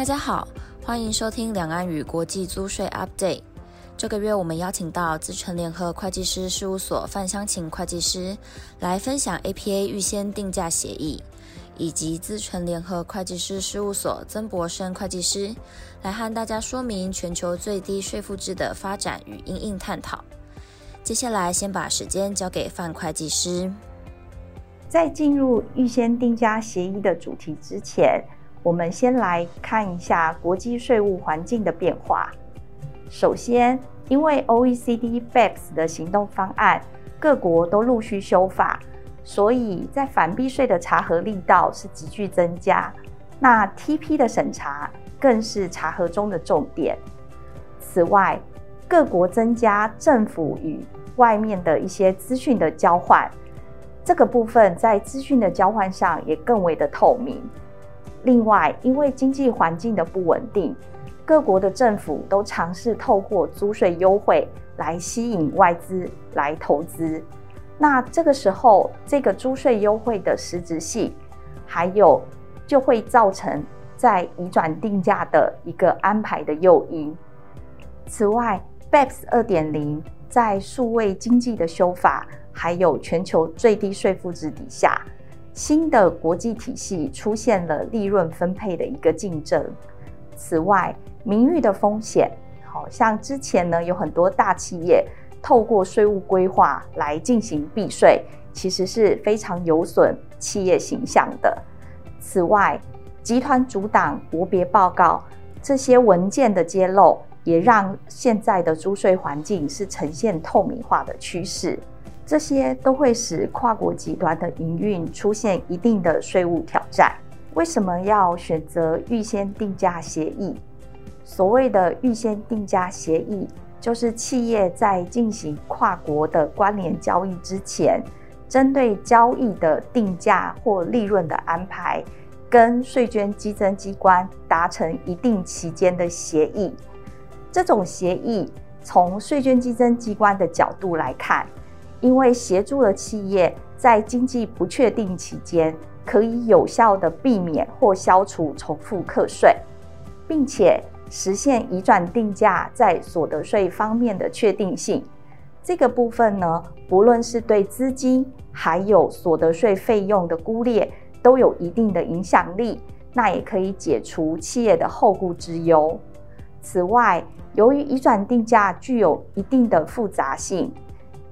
大家好，欢迎收听两岸与国际租税 Update。 这个月我们邀请到资诚联合会计师事务所范湘琴会计师来分享 APA 预先定价协议，以及资诚联合会计师事务所曾博生会计师来和大家说明全球最低税负制的发展与因应探讨。接下来先把时间交给范会计师。在进入预先定价协议的主题之前，我们先来看一下国际税务环境的变化。首先，因为 OECD BEPS 的行动方案，各国都陆续修法，所以在反避税的查核力道是急剧增加。那 TP 的审查更是查核中的重点。此外，各国增加政府与外面的一些资讯的交换，这个部分在资讯的交换上也更为的透明。另外，因为经济环境的不稳定，各国的政府都尝试透过租税优惠来吸引外资来投资。那这个时候，这个租税优惠的实质性，还有就会造成在移转定价的一个安排的诱因。此外， BEPS 2.0 在数位经济的修法，还有全球最低税负制底下，新的国际体系出现了利润分配的一个竞争。此外，名誉的风险，像之前呢有很多大企业透过税务规划来进行避税，其实是非常有损企业形象的。此外，集团主党国别报告这些文件的揭露，也让现在的租税环境是呈现透明化的趋势。这些都会使跨国集团的营运出现一定的税务挑战。为什么要选择预先定价协议？所谓的预先定价协议，就是企业在进行跨国的关联交易之前，针对交易的定价或利润的安排，跟税捐稽征机关达成一定期间的协议。这种协议，从税捐稽征机关的角度来看，因为协助了企业在经济不确定期间，可以有效地避免或消除重复课税，并且实现移转定价在所得税方面的确定性。这个部分呢，不论是对资金还有所得税费用的估列都有一定的影响力，那也可以解除企业的后顾之忧。此外，由于移转定价具有一定的复杂性，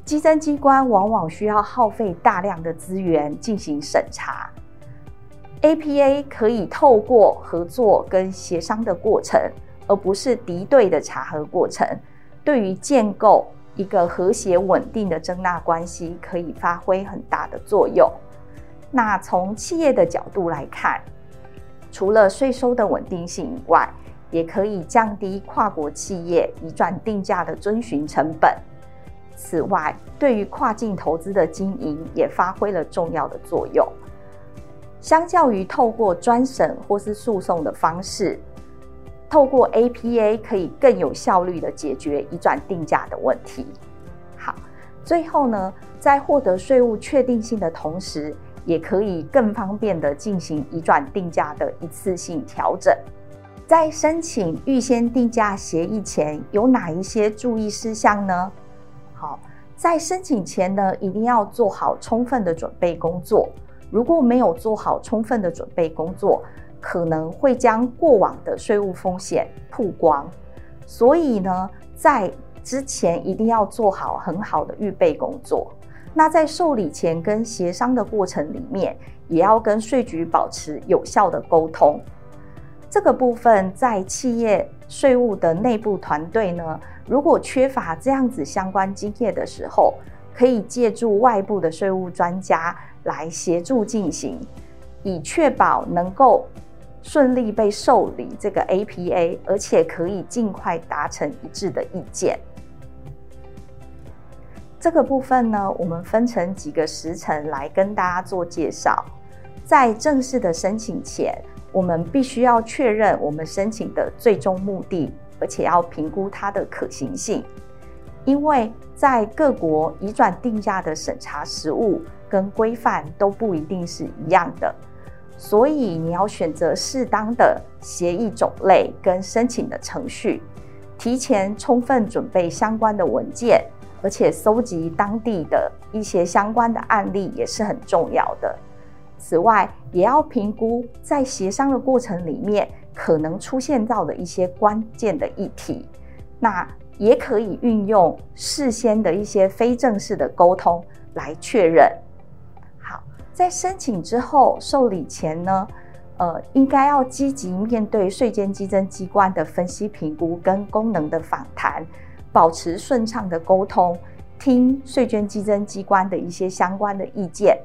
稽征机关往往需要耗费大量的资源进行审查。 APA 可以透过合作跟协商的过程，而不是敌对的查核过程，对于建构一个和谐稳定的征纳关系可以发挥很大的作用。那从企业的角度来看，除了税收的稳定性以外，也可以降低跨国企业移转定价的遵循成本。此外，对于跨境投资的经营也发挥了重要的作用。相较于透过专审或是诉讼的方式，透过 APA 可以更有效率地解决移转定价的问题。好，最后呢，在获得税务确定性的同时，也可以更方便地进行移转定价的一次性调整。在申请预先定价协议前，有哪一些注意事项呢？好，在申请前呢，一定要做好充分的准备工作。如果没有做好充分的准备工作，可能会将过往的税务风险曝光。所以呢，在之前一定要做好很好的预备工作。那在受理前跟协商的过程里面，也要跟税局保持有效的沟通。这个部分在企业税务的内部团队呢，如果缺乏这样子相关经验的时候，可以借助外部的税务专家来协助进行，以确保能够顺利被受理这个 APA， 而且可以尽快达成一致的意见。这个部分呢，我们分成几个时程来跟大家做介绍。在正式的申请前，我们必须要确认我们申请的最终目的，而且要评估它的可行性。因为在各国移转定价的审查实务跟规范都不一定是一样的，所以你要选择适当的协议种类跟申请的程序，提前充分准备相关的文件，而且搜集当地的一些相关的案例也是很重要的。此外，也要评估在协商的过程里面可能出现到的一些关键的议题，那也可以运用事先的一些非正式的沟通来确认。好，在申请之后受理前呢，应该要积极面对税监稽征机关的分析评估跟功能的访谈，保持顺畅的沟通，听税监稽征机关的一些相关的意见。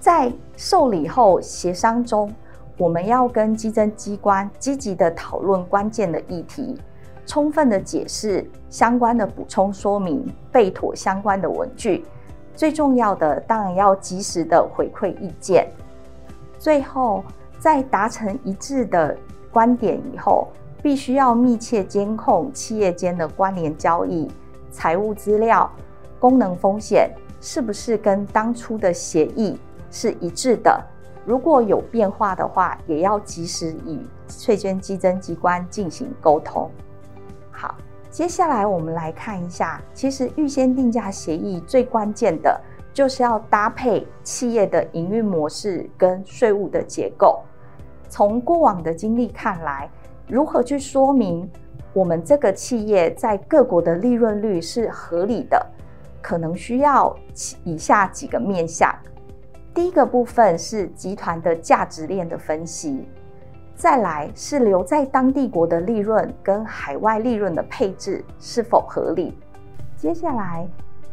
在受理后协商中，我们要跟稽征机关积极的讨论关键的议题，充分的解释相关的补充说明，备妥相关的文具。最重要的，当然要及时的回馈意见。最后，在达成一致的观点以后，必须要密切监控企业间的关联交易、财务资料、功能风险是不是跟当初的协议是一致的，如果有变化的话，也要及时与税捐稽征机关进行沟通。好，接下来我们来看一下，其实预先定价协议最关键的就是要搭配企业的营运模式跟税务的结构。从过往的经历看来，如何去说明我们这个企业在各国的利润率是合理的，可能需要以下几个面向。第一个部分是集团的价值链的分析，再来是留在当地国的利润跟海外利润的配置是否合理。接下来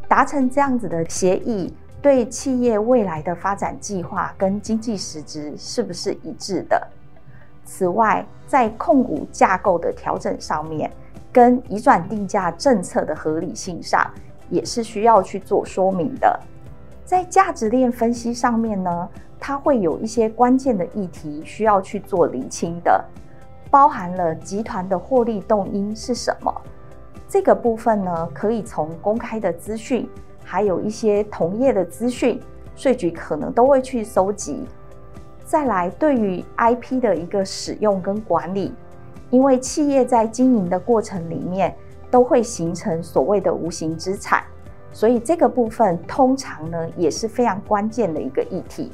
达成这样子的协议，对企业未来的发展计划跟经济实质是不是一致的。此外，在控股架构的调整上面，跟移转定价政策的合理性上也是需要去做说明的。在价值链分析上面呢，它会有一些关键的议题需要去做厘清的，包含了集团的获利动因是什么。这个部分呢，可以从公开的资讯，还有一些同业的资讯，税局可能都会去搜集。再来，对于 IP 的一个使用跟管理，因为企业在经营的过程里面都会形成所谓的无形资产，所以这个部分通常呢也是非常关键的一个议题。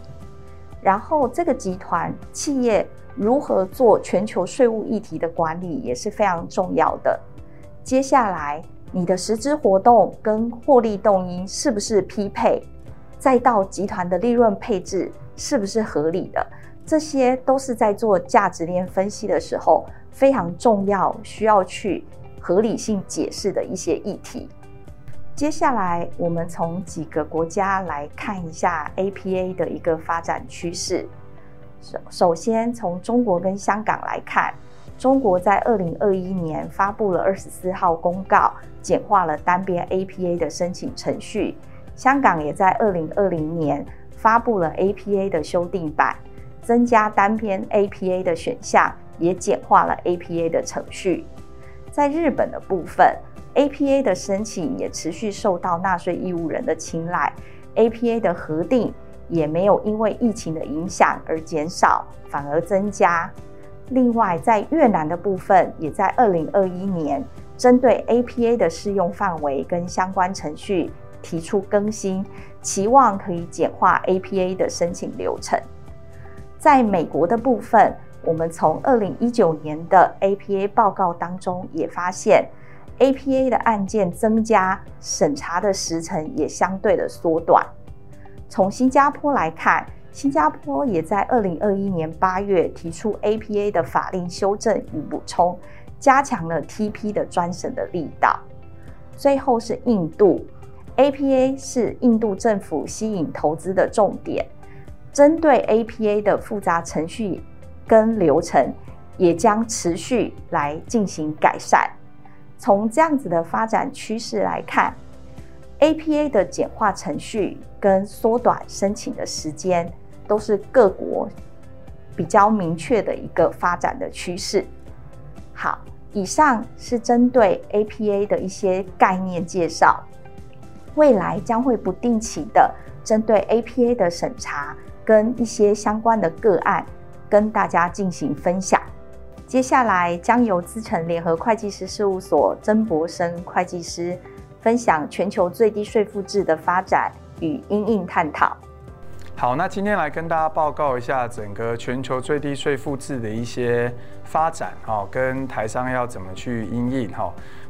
然后这个集团企业如何做全球税务议题的管理也是非常重要的。接下来你的实质活动跟获利动因是不是匹配，再到集团的利润配置是不是合理的，这些都是在做价值链分析的时候非常重要，需要去合理性解释的一些议题。接下来我们从几个国家来看一下 APA 的一个发展趋势。首先从中国跟香港来看，中国在2021年发布了24号公告，简化了单边 APA 的申请程序。香港也在2020年发布了 APA 的修订版，增加单边 APA 的选项，也简化了 APA 的程序。在日本的部分，APA 的申请也持续受到纳税义务人的青睐， APA 的核定也没有因为疫情的影响而减少，反而增加。另外，在越南的部分，也在2021年针对 APA 的适用范围跟相关程序提出更新，期望可以简化 APA 的申请流程。在美国的部分，我们从2019年的 APA 报告当中也发现APA 的案件增加，审查的时程也相对的缩短。从新加坡来看，新加坡也在2021年8月提出 APA 的法令修正与补充，加强了 TP 的专审的力道。最后是印度， APA 是印度政府吸引投资的重点，针对 APA 的复杂程序跟流程也将持续来进行改善。从这样子的发展趋势来看 ，APA 的简化程序跟缩短申请的时间，都是各国比较明确的一个发展的趋势。好，以上是针对 APA 的一些概念介绍，未来将会不定期的针对 APA 的审查跟一些相关的个案跟大家进行分享。接下来将由资诚联合会计师事务所曾博生会计师分享全球最低税负制的发展与因应探讨。好，那今天来跟大家报告一下整个全球最低税负制的一些发展，跟台商要怎么去因应。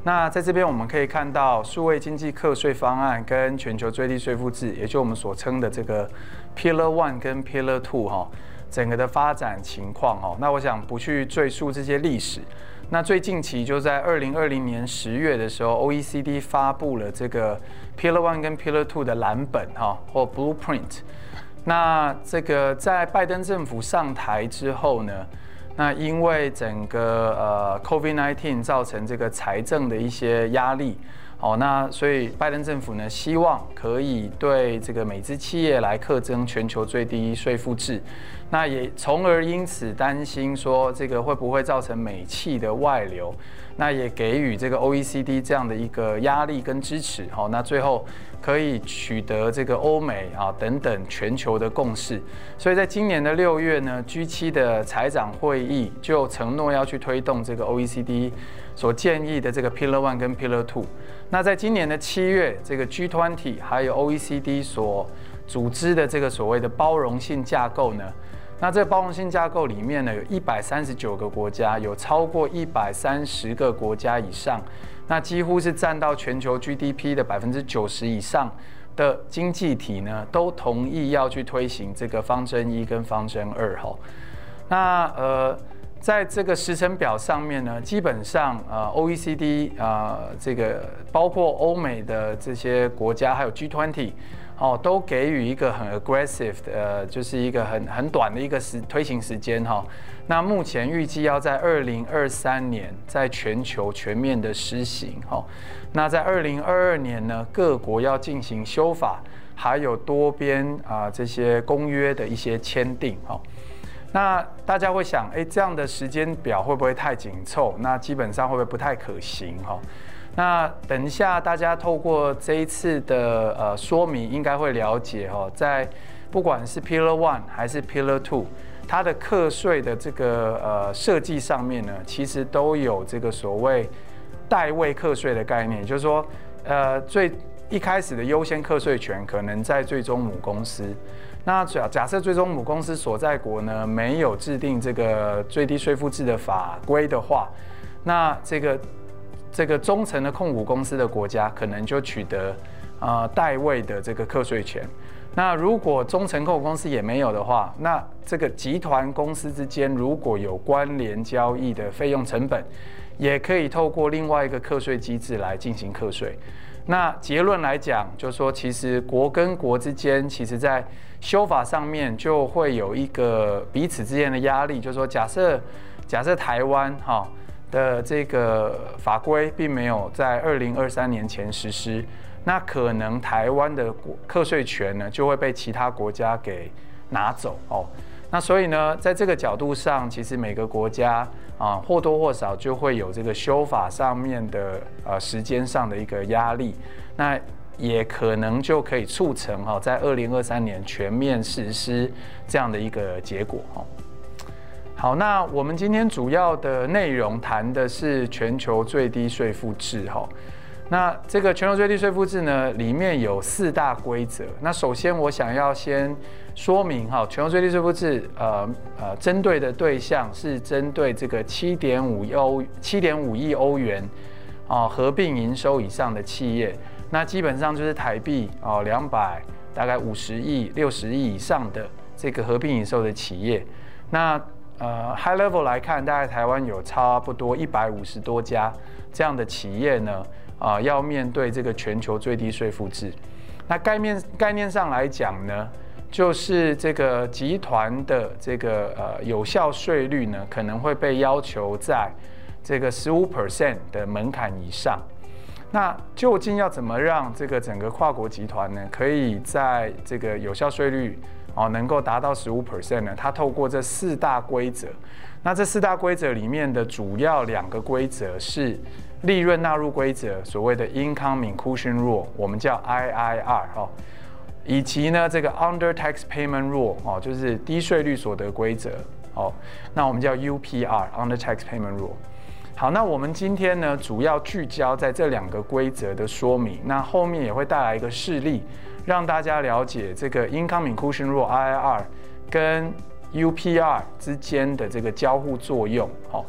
那在这边我们可以看到数位经济课税方案跟全球最低税负制，也就我们所称的这个 Pillar 1 跟 Pillar 2 整个的发展情况。那我想不去赘述这些历史。那最近期就在2020年10月的时候 ，OECD 发布了这个 Pillar 1 跟 Pillar 2 的蓝本或 Blueprint。那这个在拜登政府上台之后呢，那因为整个COVID-19 造成这个财政的一些压力，那所以拜登政府呢希望可以对这个美资企业来课征全球最低税负制，那也从而因此担心说这个会不会造成美企的外流，那也给予这个 OECD 这样的一个压力跟支持，那最后可以取得这个欧美等等全球的共识。所以在今年的6月呢 ，G7 的财长会议就承诺要去推动这个 OECD 所建议的这个 Pillar 1 跟 Pillar 2。那在今年的7月，这个 G20 还有 OECD 所组织的这个所谓的包容性架构呢，那这包容性架构里面呢，有139个国家，有超过130个国家以上，那几乎是占到全球 GDP 的90%以上的经济体呢，都同意要去推行这个方针1跟方针2。那在这个时程表上面呢，基本上OECD 这个包括欧美的这些国家，还有 G20。都给予一个很 aggressive 的，就是一个很短的一个推行时间哈。那目前预计要在2023年在全球全面的施行哈。那在2022年呢，各国要进行修法，还有多边这些公约的一些签订哈。那大家会想，这样的时间表会不会太紧凑？那基本上会不会不太可行哈？那等一下，大家透过这一次的说明，应该会了解在不管是 Pillar 1 还是 Pillar 2， 它的课税的这个设计上面呢，其实都有这个所谓代位课税的概念，就是说，最一开始的优先课税权可能在最终母公司。那假设最终母公司所在国呢没有制定这个最低税负制的法规的话，那这个中层的控股公司的国家可能就取得代位的这个课税权。那如果中层控股公司也没有的话，那这个集团公司之间如果有关联交易的费用成本，也可以透过另外一个课税机制来进行课税。那结论来讲，就是说其实国跟国之间，其实在修法上面就会有一个彼此之间的压力，就是说假设台湾的这个法规并没有在2023年前实施，那可能台湾的课税权呢就会被其他国家给拿走。那所以呢，在这个角度上，其实每个国家或多或少就会有这个修法上面的时间上的一个压力，那也可能就可以促成在2023年全面实施这样的一个结果。好，那我们今天主要的内容谈的是全球最低税负制。那这个全球最低税负制呢，里面有4大规则。那首先我想要先说明全球最低税负制针对的对象是针对这个7.5亿欧元合并营收以上的企业，那基本上就是台币250亿、60亿以上的这个合并营收的企业。那high level 来看，大概台湾有差不多150多家这样的企业呢，要面对这个全球最低税负制。那概念上来讲呢，就是这个集团的这个有效税率呢，可能会被要求在这个 15% 的门槛以上。那究竟要怎么让这个整个跨国集团呢，可以在这个有效税率能够达到 15% 呢？它透过这4大规则，那这4大规则里面的主要2个规则是利润纳入规则，所谓的 Income Inclusion Rule， 我们叫 IIR 以及呢这个 Under Tax Payment Rule 哦，就是低税率所得规则哦，那我们叫 UPR Under Tax Payment Rule。好，那我们今天呢主要聚焦在这两个规则的说明，那后面也会带来一个示例，让大家了解这个 Income Inclusion Rule IIR 跟 UPR 之间的这个交互作用哦。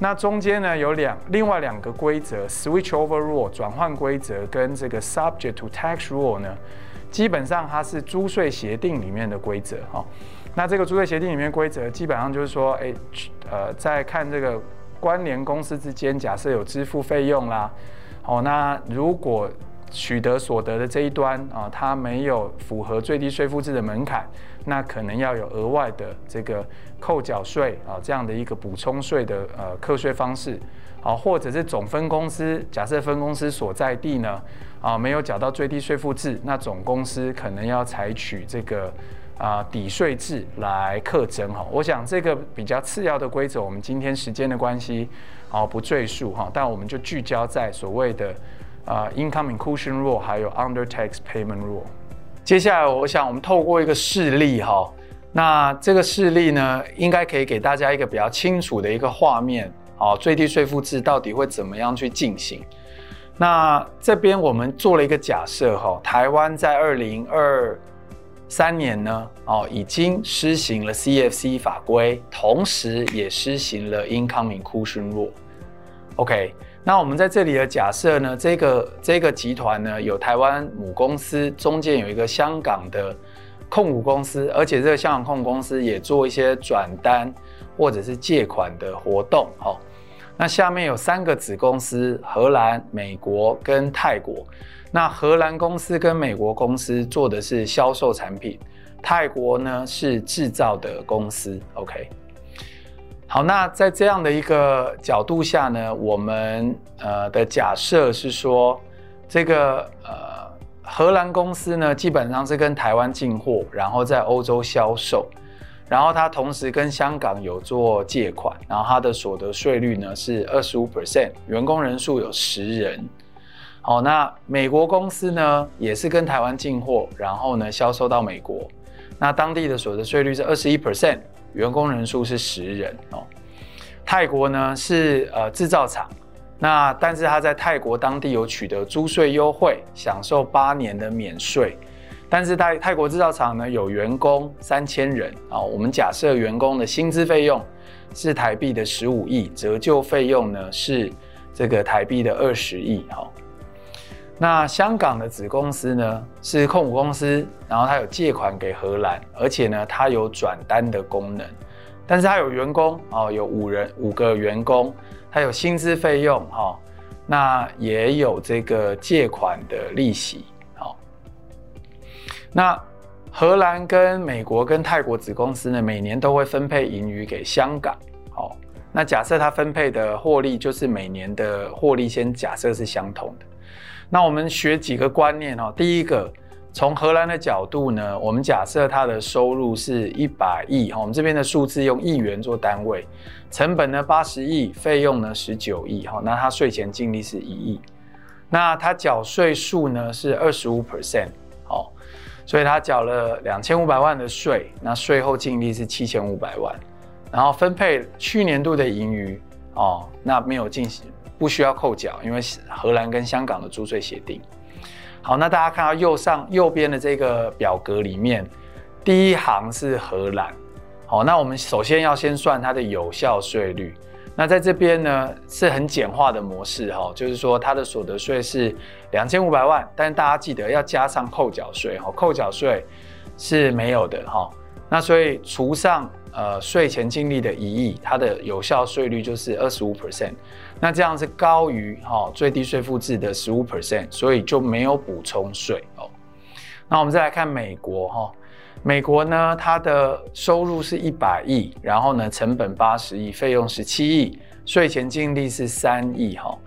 那中间呢有另外两个规则 Switch Over Rule 转换规则跟这个 Subject to Tax Rule 呢。 基本上它是租税协定里面的规则哈，那这个租税协定里面规则基本上就是说，在看这个关联公司之间，假设有支付费用啦，哦，那如果取得所得的这一端啊，它没有符合最低税负制的门槛，那可能要有额外的这个扣缴税啊这样的一个补充税的课税方式。 啊，或者是总分公司，假设分公司所在地呢，啊没有缴到最低税负制，那总公司可能要采取这个抵税制来课征哈。我想这个比较次要的规则，我们今天时间的关系，啊不赘述哈。但我们就聚焦在所谓的Income Inclusion Rule 还有 Under Tax Payment Rule。接下来，我想我们透过一个示例哈，那这个示例呢，应该可以给大家一个比较清楚的一个画面。 好，最低税负制到底会怎么样去进行？那这边我们做了一个假设哈，台湾在2023年呢，哦已经施行了 CFC 法规，同时也施行了 Income Inclusion Rule。OK， 那我们在这里的假设呢，这个集团呢有台湾母公司，中间有一个香港的控股公司，而且这个香港控股公司也做一些转单或者是借款的活动哈。 那下面有3个子公司：荷兰、美国跟泰国。那荷兰公司跟美国公司做的是销售产品，泰国呢是制造的公司。OK， 好，那在这样的一个角度下呢，我们的假设是说，这个荷兰公司呢基本上是跟台湾进货，然后在欧洲销售。 然后它同时跟香港有做借款，然后它的所得税率呢是 25%， 员工人数有10人。好，那美国公司呢也是跟台湾进货，然后呢销售到美国，那当地的所得税率是 21%， 员工人数是10人哦。泰国呢是制造厂，那但是它在泰国当地有取得租税优惠，享受8年的免税。 但是泰国制造厂呢有员工3000人啊，我们假设员工的薪资费用是台币的15亿，折旧费用呢是这个台币的20亿哈。那香港的子公司呢是控股公司，然后它有借款给荷兰，而且呢它有转单的功能，但是它有员工哦，有5个员工，它有薪资费用哈，那也有这个借款的利息。 那荷兰跟美国跟泰国子公司呢，每年都会分配盈余给香港。好，那假设它分配的获利就是每年的获利，先假设是相同的。那我们学几个观念哦。第一个，从荷兰的角度呢，我们假设它的收入是100亿哈，我们这边的数字用亿元做单位，成本呢80亿，费用呢19亿哈，那它税前净利是1亿，那它缴税数呢是 25%。 所以他缴了2500万的税，那税后净利是7500万，然后分配去年度的盈余哦，那没有进行，不需要扣缴，因为荷兰跟香港的租税协定。好，那大家看到右边的这个表格里面，第一行是荷兰，好，那我们首先要先算它的有效税率。那在这边呢是很简化的模式哈，就是说它的所得税是2500万，但大家记得要加上扣缴税哈，扣缴税是没有的哈。那所以除上税前净利的1亿，它的有效税率就是 25%， 那这样是高于哈最低税负制的 15%， 所以就没有补充税哦。那我们再来看美国哈。 美国呢，它的收入是100亿，然后呢，成本80亿，费用17亿，税前净利是3亿哈、哦。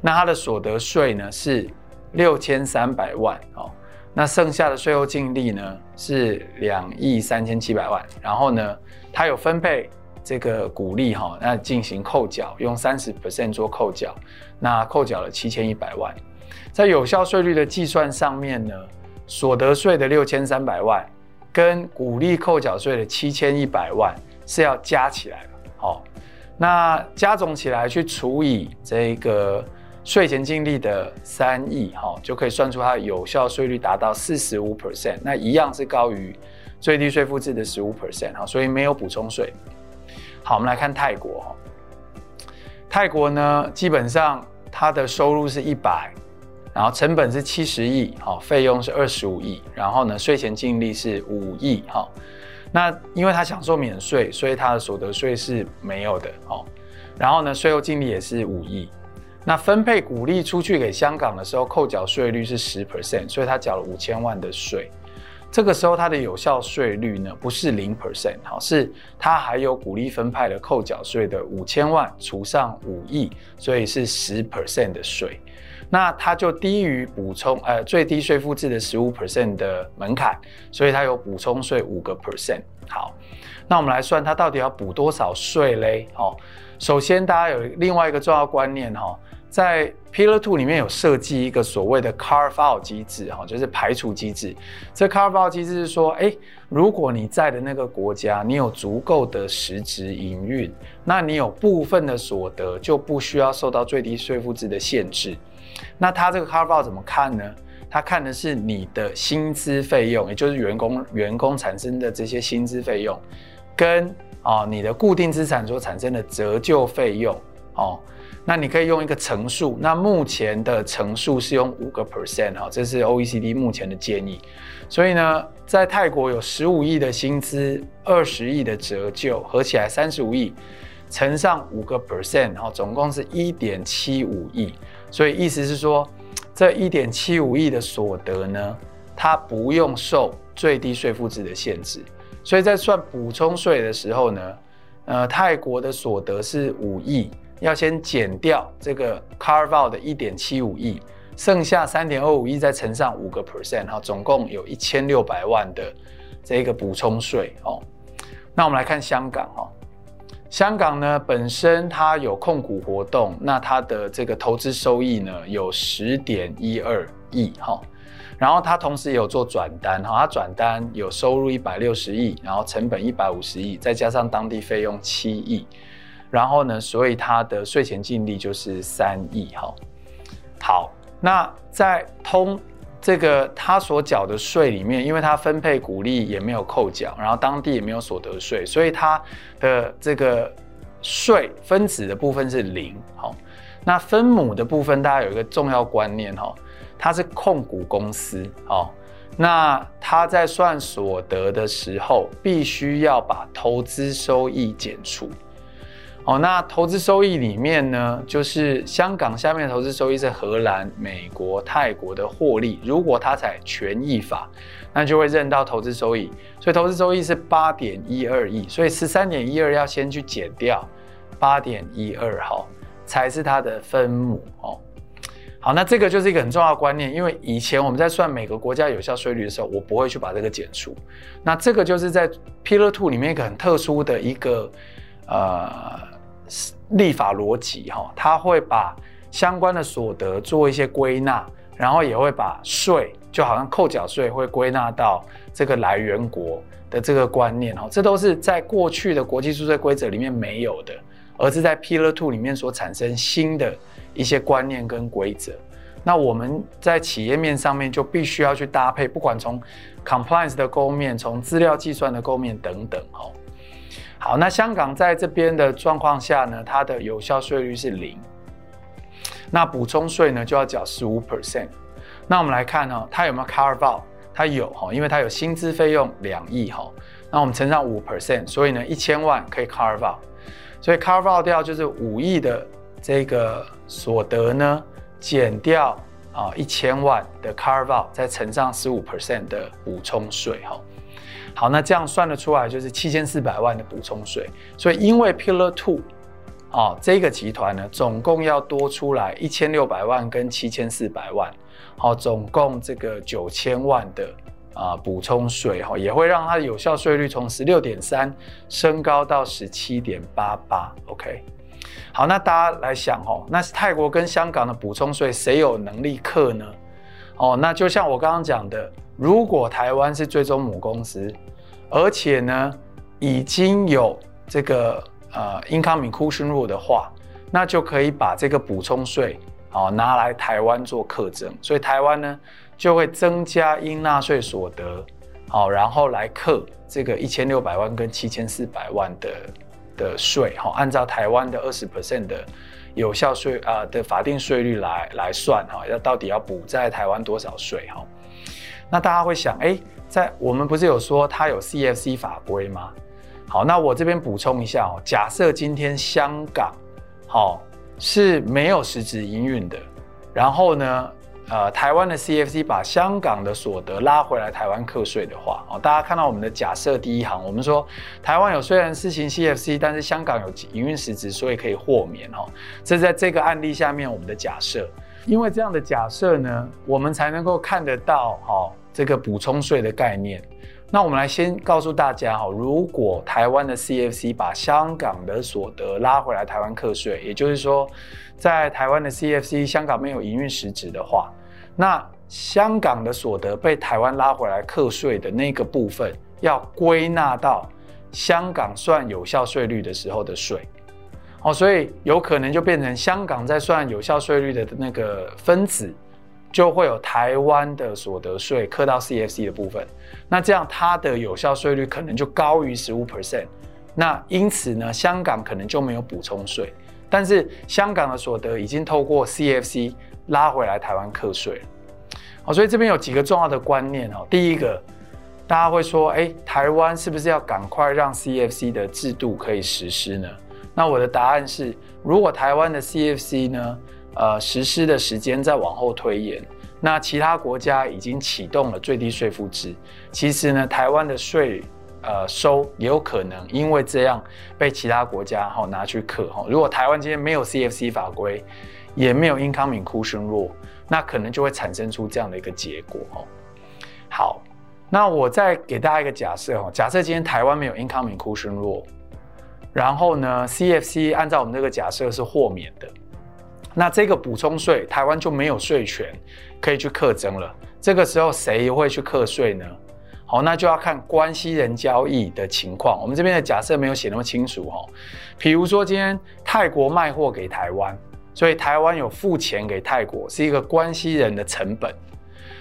那它的所得税呢是6300万哦，那剩下的税后净利呢是23700万，然后呢，它有分配这个股利哈、哦，那进行扣缴，用 30% 做扣缴，那扣缴了7100万，在有效税率的计算上面呢。所得税的6300万跟股利扣缴税的7100万是要加起来的。好，那加总起来去除以这个税前净利的3亿，哈，就可以算出它的有效税率达到45%，那一样是高于最低税负制的15%，哈，所以没有补充税。好，我们来看泰国，哈，泰国呢基本上它的收入是100。 然后成本是70亿，好，费用是25亿，然后呢，税前净利是5亿，哈。那因为他享受免税，所以他的所得税是没有的，哦。然后呢，税后净利也是5亿。那分配股利出去给香港的时候，扣缴税率是10%，所以他缴了5000万的税。这个时候他的有效税率呢不是0%，好，是他还有股利分派的扣缴税的5000万除上5亿，所以是10% 的税。 那它就低于补充最低税负制的15% 的门槛，所以它有补充税5%。好，那我们来算它到底要补多少税嘞？哦，首先大家有另外一个重要观念哈、哦，在 Pillar 2 里面有设计一个所谓的 carve out 机制哈、哦，就是排除机制。这 carve out 机制是说，哎，如果你在的那个国家你有足够的实质营运，那你有部分的所得就不需要受到最低税负制的限制。 那他这个 carve out 怎么看呢？他看的是你的薪资费用，也就是员工产生的这些薪资费用，跟你的固定资产所产生的折旧费用哦。那你可以用一个乘数，那目前的乘数是用5%哈，这是 OECD 目前的建议。所以呢，在泰国有15亿的薪资，20亿的折旧，合起来35亿，乘上5%哈，总共是1.75亿。 所以意思是说，这 1.75 亿的所得呢，它不用受最低税负制的限制。所以在算补充税的时候呢，泰国的所得是5亿，要先减掉这个 carve out 的 1.75 亿，剩下 3.25 亿再乘上5%， 哈，总共有1600万的这个补充税哦。那我们来看香港哦。 香港呢本身它有控股活动，那它的这个投资收益呢有 10.12 亿哈，然后它同时也有做转单哈，它转单有收入160亿，然后成本150亿，再加上当地费用7亿，然后呢，所以它的税前净利就是3亿哈。好，那在这个它所缴的税里面，因为它分配股利也没有扣缴，然后当地也没有所得税，所以它的这个税分子的部分是0。好，那分母的部分，大家有一个重要观念哈，它是控股公司。好，那它在算所得的时候，必须要把投资收益减除。 哦，那投资收益里面呢，就是香港下面的投资收益是荷兰、美国、泰国的获利。如果它采权益法，那就会认到投资收益。所以投资收益是 8.12 亿，所以 13.12 要先去减掉 8.12 号，才是它的分母哦。好，那这个就是一个很重要的观念，因为以前我们在算每个国家有效税率的时候，我不会去把这个减除。那这个就是在 Pillar 2 里面一个很特殊的一个立法逻辑哈，它会把相关的所得做一些归纳，然后也会把税，就好像扣缴税会归纳到这个来源国的这个观念哈，这都是在过去的国际注册规则里面没有的，而是在 Pillar 2 里面所产生新的一些观念跟规则。那我们在企业面上面就必须要去搭配，不管从 compliance 的构面，从资料计算的构面等等哈。 好，那香港在这边的状况下呢，它的有效税率是0，那补充税呢就要缴15%。那我们来看哦，它有没有 carve out？ 它有哈，因为它有薪资费用2亿哈，那我们乘上5%， 所以呢1000万可以 carve out， 所以 carve out 掉就是5亿的这个所得呢，减掉啊1000万的 carve out， 再乘上15% 的补充税哈。 好，那这样算得出来就是7400万的补充税，所以因为 Pillar 2， 哦，这个集团呢总共要多出来1600万跟7400万，好、哦，总共这个9000万的补充税哈、哦，也会让它的有效税率从 16.3 升高到 17.88。OK， 好，那大家来想哦，那泰国跟香港的补充税谁有能力克呢？哦，那就像我刚刚讲的，如果台湾是追踪母公司，而且呢已经有这个income inclusion rule 的话，那就可以把这个补充税哦拿来台湾做课征，所以台湾呢就会增加应纳税所得，好，然后来课这个1600万跟7400万的税，好，按照台湾的20% 的有效税的法定税率来算，哈，要到底要补在台湾多少税，哈？那大家会想，哎，在我们不是有说它有 CFC 法规吗？好，那我这边补充一下哦，假设今天香港，好，是没有实质营运的，然后呢？台湾的 CFC 把香港的所得拉回来台湾课税的话，哦，大家看到我们的假设第一行，我们说台湾有虽然施行 CFC， 但是香港有营运实质，所以可以豁免哦。这是在这个案例下面我们的假设，因为这样的假设呢，我们才能够看得到哦这个补充税的概念。那我们来先告诉大家哈，如果台湾的 CFC 把香港的所得拉回来台湾课税，也就是说，在台湾的 CFC 香港没有营运实质的话，那香港的所得被台湾拉回来课税的那个部分，要归纳到香港算有效税率的时候的税。哦，所以有可能就变成香港在算有效税率的那个分子，就会有台湾的所得税课到 CFC 的部分，那这样它的有效税率可能就高于 15%， 那因此呢，香港可能就没有补充税，但是香港的所得已经透过 CFC 拉回来台湾课税了。好，所以这边有几个重要的观念哦。第一个，大家会说，哎，台湾是不是要赶快让 CFC 的制度可以实施呢？那我的答案是，如果台湾的 CFC 呢？实施的时间再往后推延，那其他国家已经启动了最低税负制。其实呢，台湾的税收也有可能因为这样被其他国家哈拿去课哈。如果台湾今天没有 CFC 法规，也没有 income inclusion rule， 那可能就会产生出这样的一个结果哈。好，那我再给大家一个假设哈，假设今天台湾没有 income inclusion rule， 然后呢 CFC 按照我们这个假设是豁免的。那这个补充税，台湾就没有税权可以去课征了。这个时候谁会去课税呢？好，那就要看关系人交易的情况。我们这边的假设没有写那么清楚哦。比如说今天泰国卖货给台湾，所以台湾有付钱给泰国，是一个关系人的成本。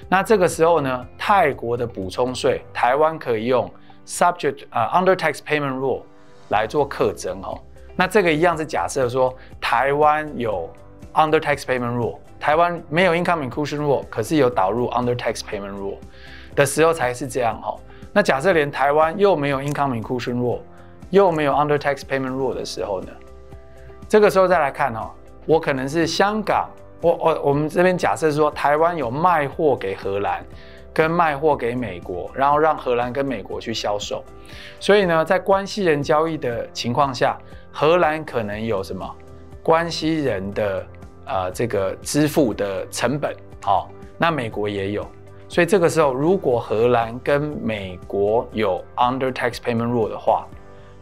那这个时候呢，泰国的补充税，台湾可以用 under tax payment rule 来做课征哦。那这个一样是假设说台湾有。Under tax payment rule， 台湾没有 income inclusion rule， 可是有导入 under tax payment rule 的时候才是这样哈。那假设连台湾又没有 income inclusion rule， 又没有 under tax payment rule 的时候呢？这个时候再来看哈，我可能是香港，我们这边假设说台湾有卖货给荷兰，跟卖货给美国，然后让荷兰跟美国去销售，所以呢，在关系人交易的情况下，荷兰可能有什么关系人的。这个支付的成本，好，那美国也有，所以这个时候如果荷兰跟美国有 under tax payment rule 的话，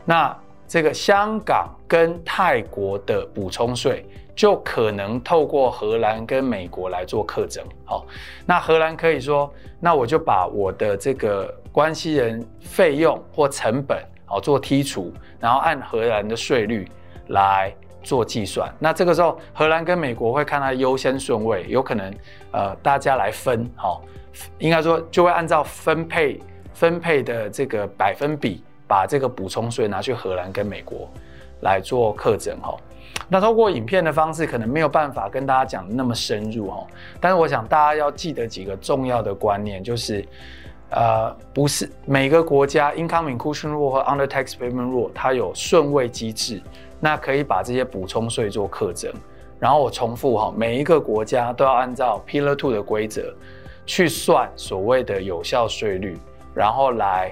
那这个香港跟泰国的补充税就可能透过荷兰跟美国来做课征，好，那荷兰可以说，那我就把我的这个关系人费用或成本，好，做剔除，然后按荷兰的税率来。做计算，那这个时候荷兰跟美国会看它的优先顺位，有可能大家来分，好、哦，应该说就会按照分配的这个百分比，把这个补充税拿去荷兰跟美国来做课征哈、哦。那透过影片的方式，可能没有办法跟大家讲那么深入哈、哦，但是我想大家要记得几个重要的观念，就是不是每个国家 income inclusion rule 和 under tax payment rule 它有顺位机制。那可以把这些补充税做课征，然后我重复哈，每一个国家都要按照 Pillar 2 的规则去算所谓的有效税率，然后来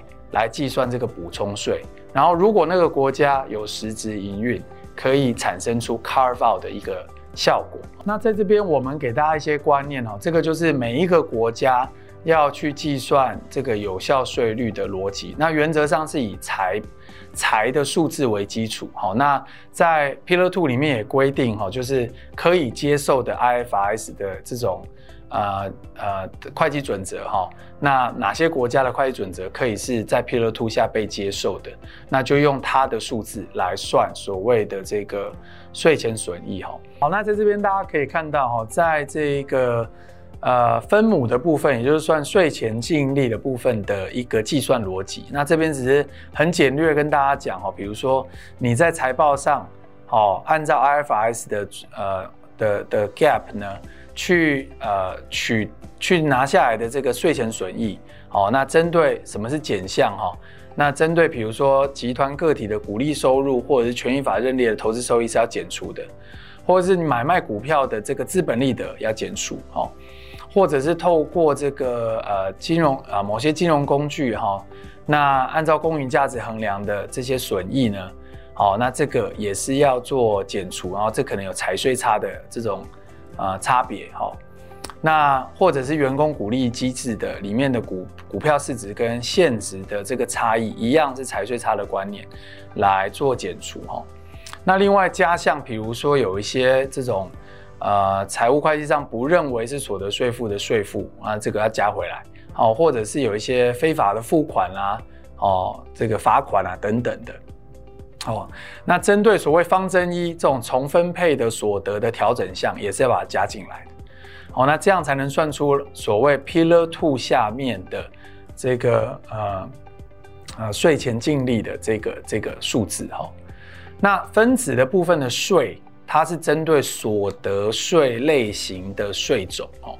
计算这个补充税。然后如果那个国家有实质营运，可以产生出 carve out 的一个效果。那在这边我们给大家一些观念哦，这个就是每一个国家要去计算这个有效税率的逻辑。那原则上是以财的数字为基础，好，那在 Pillar 2 里面也规定，哈，就是可以接受的 IFRS 的这种会计准则哈，那哪些国家的会计准则可以是在 Pillar 2 下被接受的？那就用它的数字来算所谓的这个税前损益哈。好，那在这边大家可以看到哈，在这个分母的部分，也就是算税前净利的部分的一个计算逻辑。那这边只是很简略跟大家讲哈，比如说你在财报上哦，按照 IFRS 的 gap 呢。 去拿下来的这个税前损益，好、哦，那针对什么是减项哈？那针对比如说集团个体的股利收入，或者是权益法认列的投资收益是要减除的，或者是你买卖股票的这个资本利得要减除，哦，或者是透过这个某些金融工具哈、哦，那按照公允价值衡量的这些损益呢，好、哦，那这个也是要做减除，然后这可能有财税差的这种。 差别哈、哦，那或者是员工股利机制的里面的股票市值跟现值的这个差异，一样是财税差的观念来做减除哈、哦。那另外加项，比如说有一些这种财务会计上不认为是所得税负的税负啊，这个要加回来哦，或者是有一些非法的付款啦、啊、哦，这个罚款啊等等的。 哦，那针对所谓方针一这种重分配的所得的调整项，也是要把它加进来的。哦，那这样才能算出所谓 Pillar 2 下面的这个税前净利的这个数字哈、哦。那分子的部分的税，它是针对所得税类型的税种哦。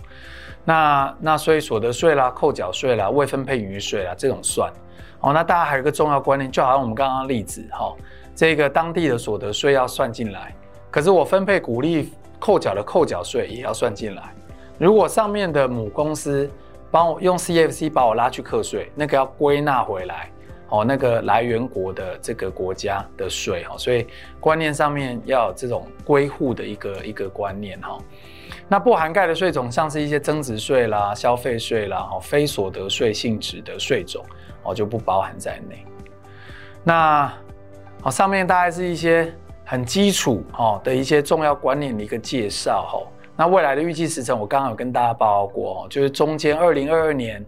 那所以所得税啦、扣缴税啦、未分配盈余税啦这种算。 哦，那大家还有一个重要观念，就好像我们刚刚的例子哈、哦，这个当地的所得税要算进来，可是我分配股利扣缴的扣缴税也要算进来。如果上面的母公司帮我用 CFC 把我拉去课税，那个要归纳回来，哦，那个来源国的这个国家的税哈、哦，所以观念上面要有这种归户的一个观念哈、哦。那不涵盖的税种，像是一些增值税啦、消费税啦、哦、非所得税性质的税种。 哦，就不包含在内。那哦，上面大概是一些很基础哦的一些重要观念的一个介绍哦。那未来的预计时程，我刚刚有跟大家报告过哦，就是中间2022年，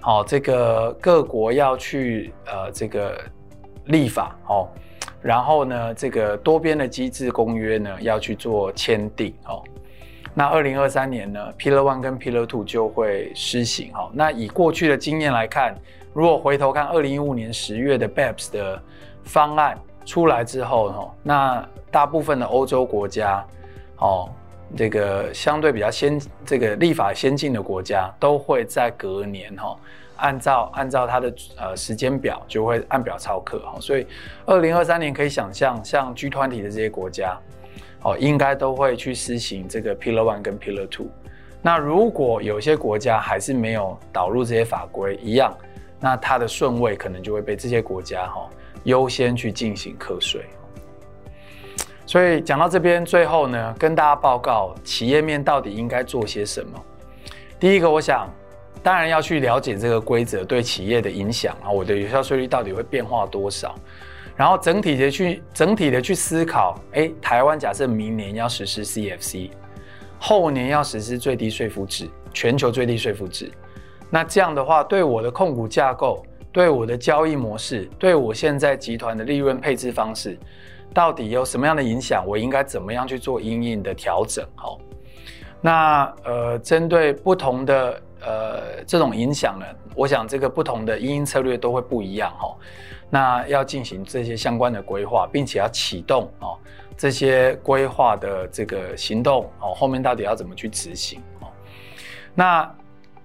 哦，这个各国要去这个立法哦，然后呢，这个多边的机制公约呢要去做签订哦。 那2023年呢 ，Pillar 1 跟 Pillar 2 就会施行哈。那以过去的经验来看，如果回头看2015年10月的 BEPS 的方案出来之后哈，那大部分的欧洲国家，哦，这个相对比较立法先进的国家，都会在隔年哈，按照它的时间表就会按表操课哈。所以2023年可以想象，像 G20的这些国家。 哦，应该都会去施行这个 Pillar 1 跟 Pillar 2。那如果有些国家还是没有导入这些法规，一样，那它的顺位可能就会被这些国家哈、哦、优先去进行课税。所以讲到这边，最后呢，跟大家报告企业面到底应该做些什么。第一个，我想当然要去了解这个规则对企业的影响啊，我的有效税率到底会变化多少。 然后整体的去思考，哎，台湾假设明年要实施 CFC， 后年要实施最低税负制，全球最低税负制，那这样的话，对我的控股架构、对我的交易模式、对我现在集团的利润配置方式，到底有什么样的影响？我应该怎么样去做因应的调整？好、哦，那针对不同的这种影响呢，我想这个不同的因应策略都会不一样哈、哦。 那要进行这些相关的规划，并且要启动哦这些规划的这个行动哦，后面到底要怎么去执行哦？那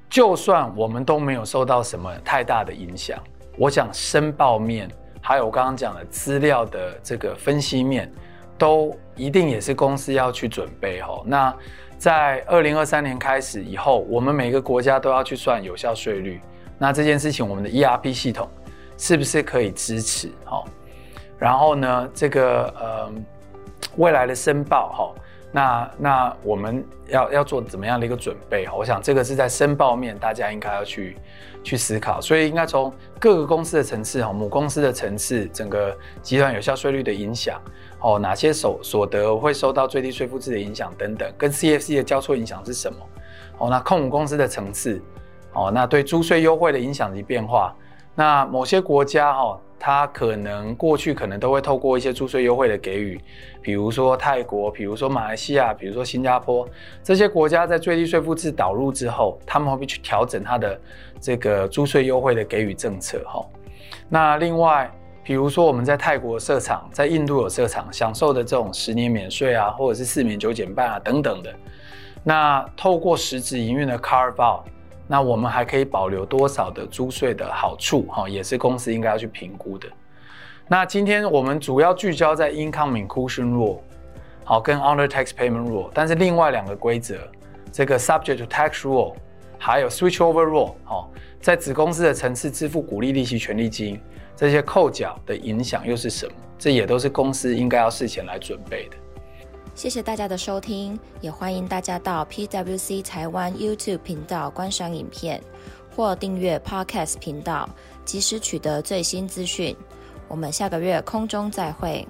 就算我们都没有受到什么太大的影响，我想申报面还有我刚刚讲的资料的这个分析面，都一定也是公司要去准备哦。那在2023年开始以后，我们每个国家都要去算有效税率，那这件事情我们的 ERP 系统。 是不是可以支持？哦，然后呢，这个未来的申报哈、哦，那我们要做怎么样的一个准备？我想这个是在申报面大家应该要去思考，所以应该从各个公司的层次哈、哦，母公司的层次，整个集团有效税率的影响哦，哪些所得会受到最低税负制的影响等等，跟 CFC 的交错影响是什么？哦，那控股公司的层次，哦，那对租税优惠的影响及变化。那某些国家哦，它可能过去可能都会透过一些租税优惠的给予，比如说泰国，比如说马来西亚，比如说新加坡这些国家在最低税负制导入之后，他们会去调整它的这个租税优惠的给予政策哦。那另外，比如说我们在泰国设厂，在印度有设厂，享受的这种10年免税啊，或者是4免9减半啊等等的。那透过实质营运的 carve out， 那我们还可以保留多少的租税的好处？哈，也是公司应该要去评估的。那今天我们主要聚焦在 income inclusion rule， 好，跟 under tax payment rule， 但是另外2个规则，这个 subject to tax rule， 还有 switch over rule， 好，在子公司的层次支付股利、利息、权利金。这些扣缴的影响又是什么？这也都是公司应该要事前来准备的。谢谢大家的收听，也欢迎大家到 PWC 台湾 YouTube 频道观赏影片，或订阅 Podcast 频道，及时取得最新资讯。我们下个月空中再会。